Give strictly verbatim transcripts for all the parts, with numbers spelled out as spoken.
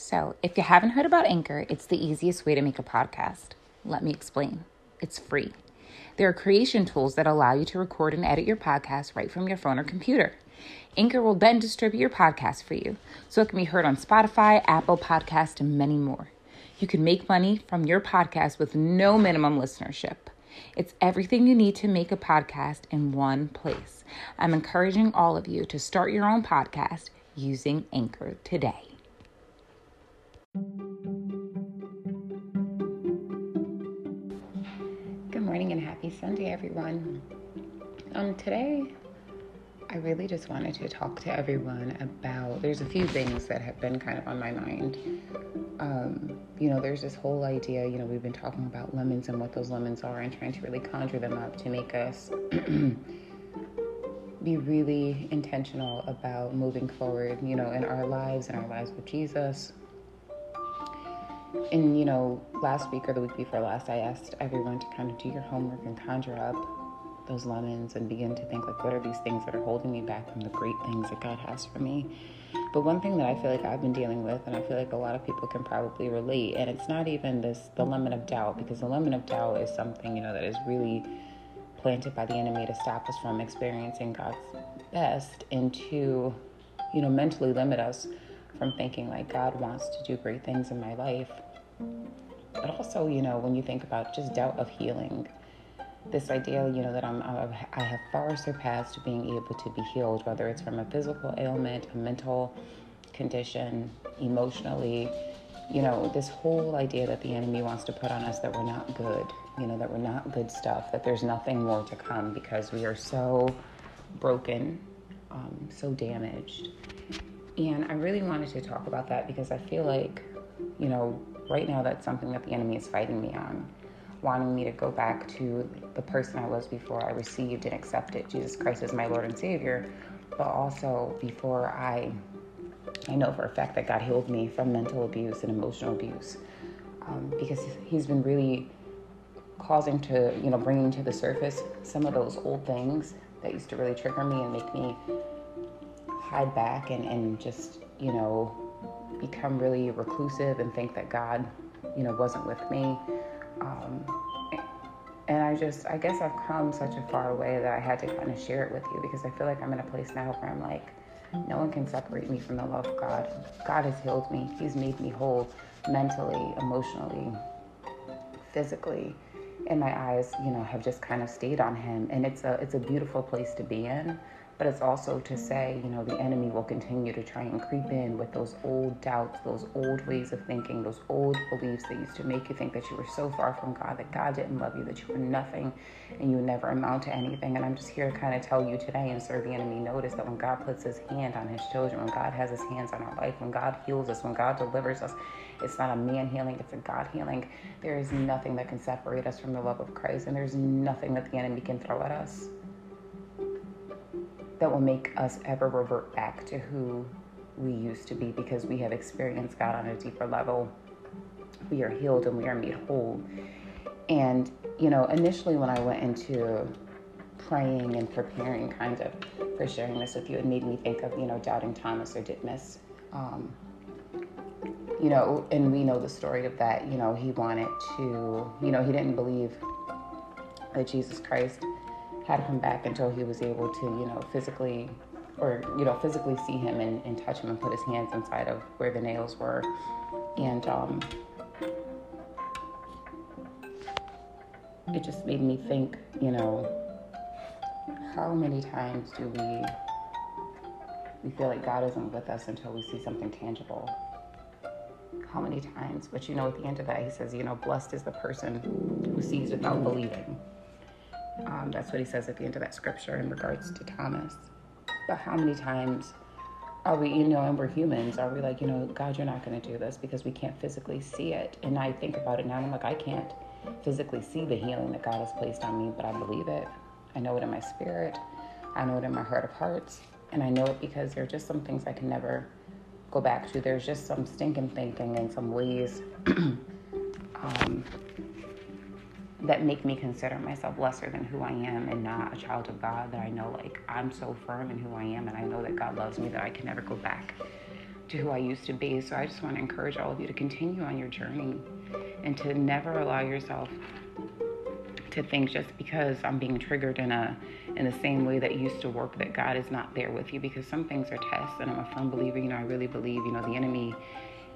So if you haven't heard about Anchor, it's the easiest way to make a podcast. Let me explain. It's free. There are creation tools that allow you to record and edit your podcast right from your phone or computer. Anchor will then distribute your podcast for you, so it can be heard on Spotify, Apple Podcasts, and many more. You can make money from your podcast with no minimum listenership. It's everything you need to make a podcast in one place. I'm encouraging all of you to start your own podcast using Anchor today. Good morning and happy Sunday, everyone. Um, today, I really just wanted to talk to everyone about, there's a few things that have been kind of on my mind. Um, you know, there's this whole idea, you know, we've been talking about lemons and what those lemons are and trying to really conjure them up to make us be really intentional about moving forward, you know, in our lives, in our lives with Jesus. And, you know, last week or the week before last, I asked everyone to kind of do your homework and conjure up those lemons and begin to think, like, what are these things that are holding me back from the great things that God has for me? But one thing that I feel like I've been dealing with, and I feel like a lot of people can probably relate, and it's not even this, the lemon of doubt, because the lemon of doubt is something, you know, that is really planted by the enemy to stop us from experiencing God's best and to, you know, mentally limit us from thinking like God wants to do great things in my life. But also, you know, when you think about just doubt of healing, this idea, you know, that I'm, I have far surpassed being able to be healed, whether it's from a physical ailment, a mental condition, emotionally, you know, this whole idea that the enemy wants to put on us that we're not good, you know, that we're not good stuff, that there's nothing more to come because we are so broken, um, so damaged. And I really wanted to talk about that because I feel like, you know, right now that's something that the enemy is fighting me on, wanting me to go back to the person I was before I received and accepted Jesus Christ as my Lord and Savior, but also before I, I know for a fact that God healed me from mental abuse and emotional abuse, um, because he's been really causing to, you know, bringing to the surface some of those old things that used to really trigger me and make me hide back and, and just, you know, become really reclusive and think that God, you know, wasn't with me. Um, and I just, I guess I've come such a far way that I had to kind of share it with you because I feel like I'm in a place now where I'm like, no one can separate me from the love of God. God has healed me. He's made me whole mentally, emotionally, physically. And my eyes, you know, have just kind of stayed on him. And it's a, it's a beautiful place to be in, but it's also to say, you know, the enemy will continue to try and creep in with those old doubts, those old ways of thinking, those old beliefs that used to make you think that you were so far from God, that God didn't love you, that you were nothing, and you would never amount to anything. And I'm just here to kind of tell you today and serve the enemy notice that when God puts his hand on his children, when God has his hands on our life, when God heals us, when God delivers us, it's not a man healing, it's a God healing. There is nothing that can separate us from the love of Christ, and there's nothing that the enemy can throw at us that will make us ever revert back to who we used to be, because we have experienced God on a deeper level. We are healed and we are made whole. And, you know, initially when I went into praying and preparing kind of for sharing this with you, it made me think of, you know, doubting Thomas or Didymus. Um, you know, and we know the story of that. You know, he wanted to, you know, he didn't believe that Jesus Christ had him back until he was able to, you know, physically or, you know, physically see him and, and touch him and put his hands inside of where the nails were. And um, it just made me think, you know, how many times do we, we feel like God isn't with us until we see something tangible? How many times? But, you know, at the end of that, he says, you know, blessed is the person who sees without believing. Um, that's what he says at the end of that scripture in regards to Thomas. But how many times are we, you know, and we're humans, are we like, you know, God, you're not going to do this because we can't physically see it. And I think about it now and I'm like, I can't physically see the healing that God has placed on me, but I believe it. I know it in my spirit. I know it in my heart of hearts. And I know it because there are just some things I can never go back to. There's just some stinking thinking and some ways um, that make me consider myself lesser than who I am and not a child of God, that I know, like, I'm so firm in who I am and I know that God loves me that I can never go back to who I used to be. So I just want to encourage all of you to continue on your journey and to never allow yourself to think just because I'm being triggered in a in the same way that used to work that God is not there with you, because some things are tests. And I'm a firm believer, you know, I really believe, you know, the enemy,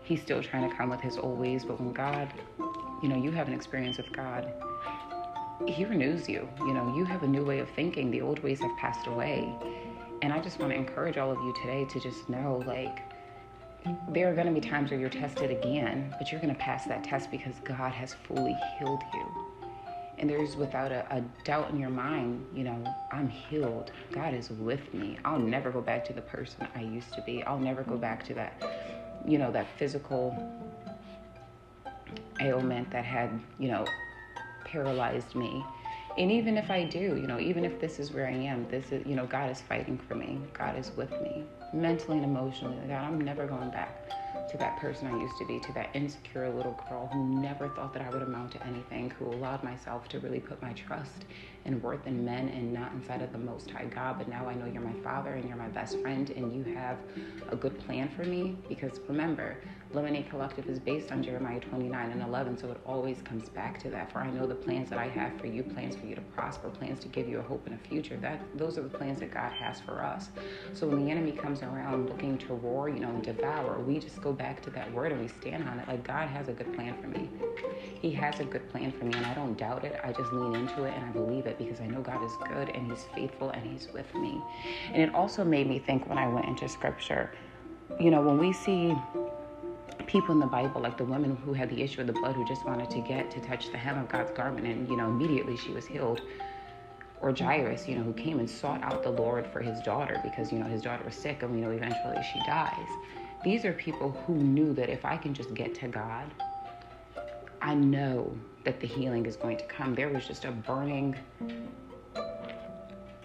he's still trying to come with his old ways. But when God, you know, you have an experience with God, he renews you. You know, you have a new way of thinking. The old ways have passed away. And I just want to encourage all of you today to just know, like, there are going to be times where you're tested again, but you're going to pass that test because God has fully healed you. And there's without a, a doubt in your mind, you know, I'm healed. God is with me. I'll never go back to the person I used to be. I'll never go back to that, you know, that physical ailment that had, you know, paralyzed me. And even if I do, you know, even if this is where I am, this is, you know, God is fighting for me. God is with me mentally and emotionally. God, I'm never going back to that person I used to be, to that insecure little girl who never thought that I would amount to anything, who allowed myself to really put my trust and worth in men and not inside of the Most High God. But now I know you're my Father and you're my best friend, and you have a good plan for me. Because remember, Lemonade Collective is based on Jeremiah twenty-nine and eleven, so it always comes back to that. For I know the plans that I have for you, plans for you to prosper, plans to give you a hope and a future. That those are the plans that God has for us. So when the enemy comes around looking to roar, you know, and devour, we just go back to that word and we stand on it. Like, God has a good plan for me. He has a good plan for me, and I don't doubt it. I just lean into it and I believe it, because I know God is good and he's faithful and he's with me. And it also made me think, when I went into scripture, you know, when we see people in the Bible, like the woman who had the issue of the blood, who just wanted to get to touch the hem of God's garment, and, you know, immediately she was healed. Or Jairus, you know, who came and sought out the Lord for his daughter because, you know, his daughter was sick, and, you know, eventually she dies. These are people who knew that if I can just get to God, I know that the healing is going to come. There was just a burning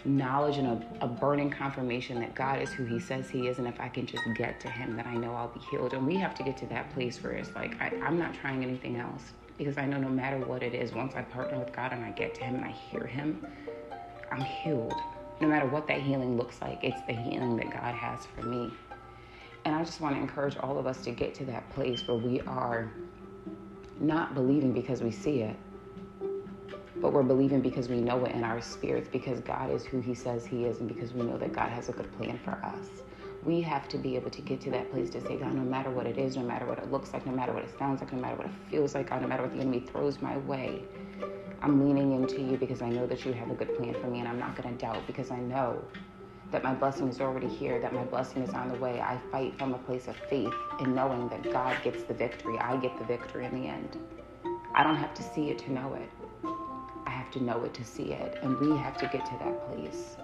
knowledge and a, a burning confirmation that God is who he says he is, and if I can just get to him, then I know I'll be healed. And we have to get to that place where it's like, I, I'm not trying anything else, because I know no matter what it is, once I partner with God and I get to him and I hear him, I'm healed. No matter what that healing looks like, it's the healing that God has for me. And I just want to encourage all of us to get to that place where we are not believing because we see it, but we're believing because we know it in our spirits, because God is who he says he is, and because we know that God has a good plan for us. We have to be able to get to that place to say, God, no matter what it is, no matter what it looks like, no matter what it sounds like, no matter what it feels like, God, no matter what the enemy throws my way, I'm leaning into you because I know that you have a good plan for me, and I'm not going to doubt, because I know that my blessing is already here, that my blessing is on the way. I fight from a place of faith in knowing that God gets the victory. I get the victory in the end. I don't have to see it to know it. I have to know it to see it. And we have to get to that place,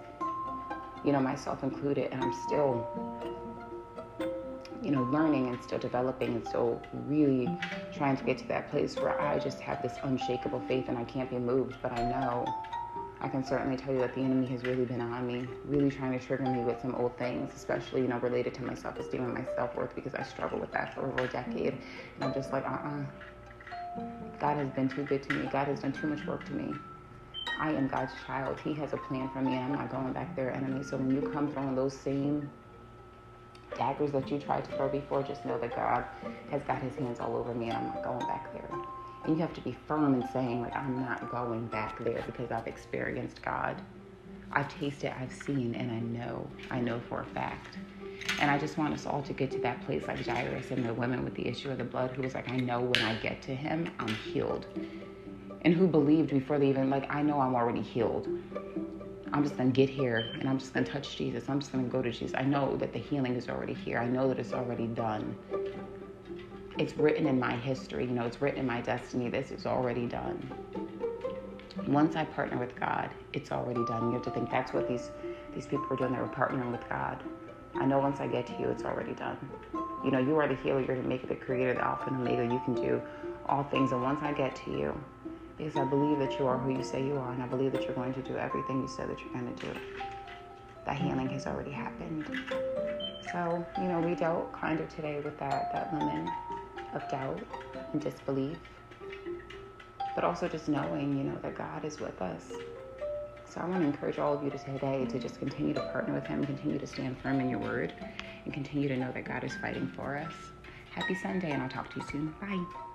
you know, myself included. And I'm still, you know, learning and still developing and still really trying to get to that place where I just have this unshakable faith and I can't be moved. But I know, I can certainly tell you that the enemy has really been on me, really trying to trigger me with some old things, especially, you know, related to my self-esteem and my self-worth, because I struggled with that for over a decade. And I'm just like, uh-uh. God has been too good to me. God has done too much work to me. I am God's child. He has a plan for me, and I'm not going back there, enemy. So when you come throwing those same daggers that you tried to throw before, just know that God has got his hands all over me, and I'm not going back there. And you have to be firm in saying, like, I'm not going back there, because I've experienced God. I've tasted, I've seen, and I know, I know for a fact. And I just want us all to get to that place, like Jairus and the woman with the issue of the blood, who was like, I know when I get to him, I'm healed. And who believed before they even, like, I know I'm already healed. I'm just going to get here, and I'm just going to touch Jesus. I'm just going to go to Jesus. I know that the healing is already here. I know that it's already done. It's written in my history, you know, it's written in my destiny. This is already done. Once I partner with God, it's already done. You have to think that's what these these people were doing. They were partnering with God. I know once I get to you, it's already done. You know, you are the healer, you're the maker, the creator, the alpha and omega. You can do all things. And once I get to you, because I believe that you are who you say you are, and I believe that you're going to do everything you said that you're going to do, that healing has already happened. So, you know, we dealt kind of today with that, that woman of doubt and disbelief, but also just knowing, you know, that God is with us. So I want to encourage all of you to today to just continue to partner with him, continue to stand firm in your word, and continue to know that God is fighting for us. Happy Sunday, and I'll talk to you soon. Bye.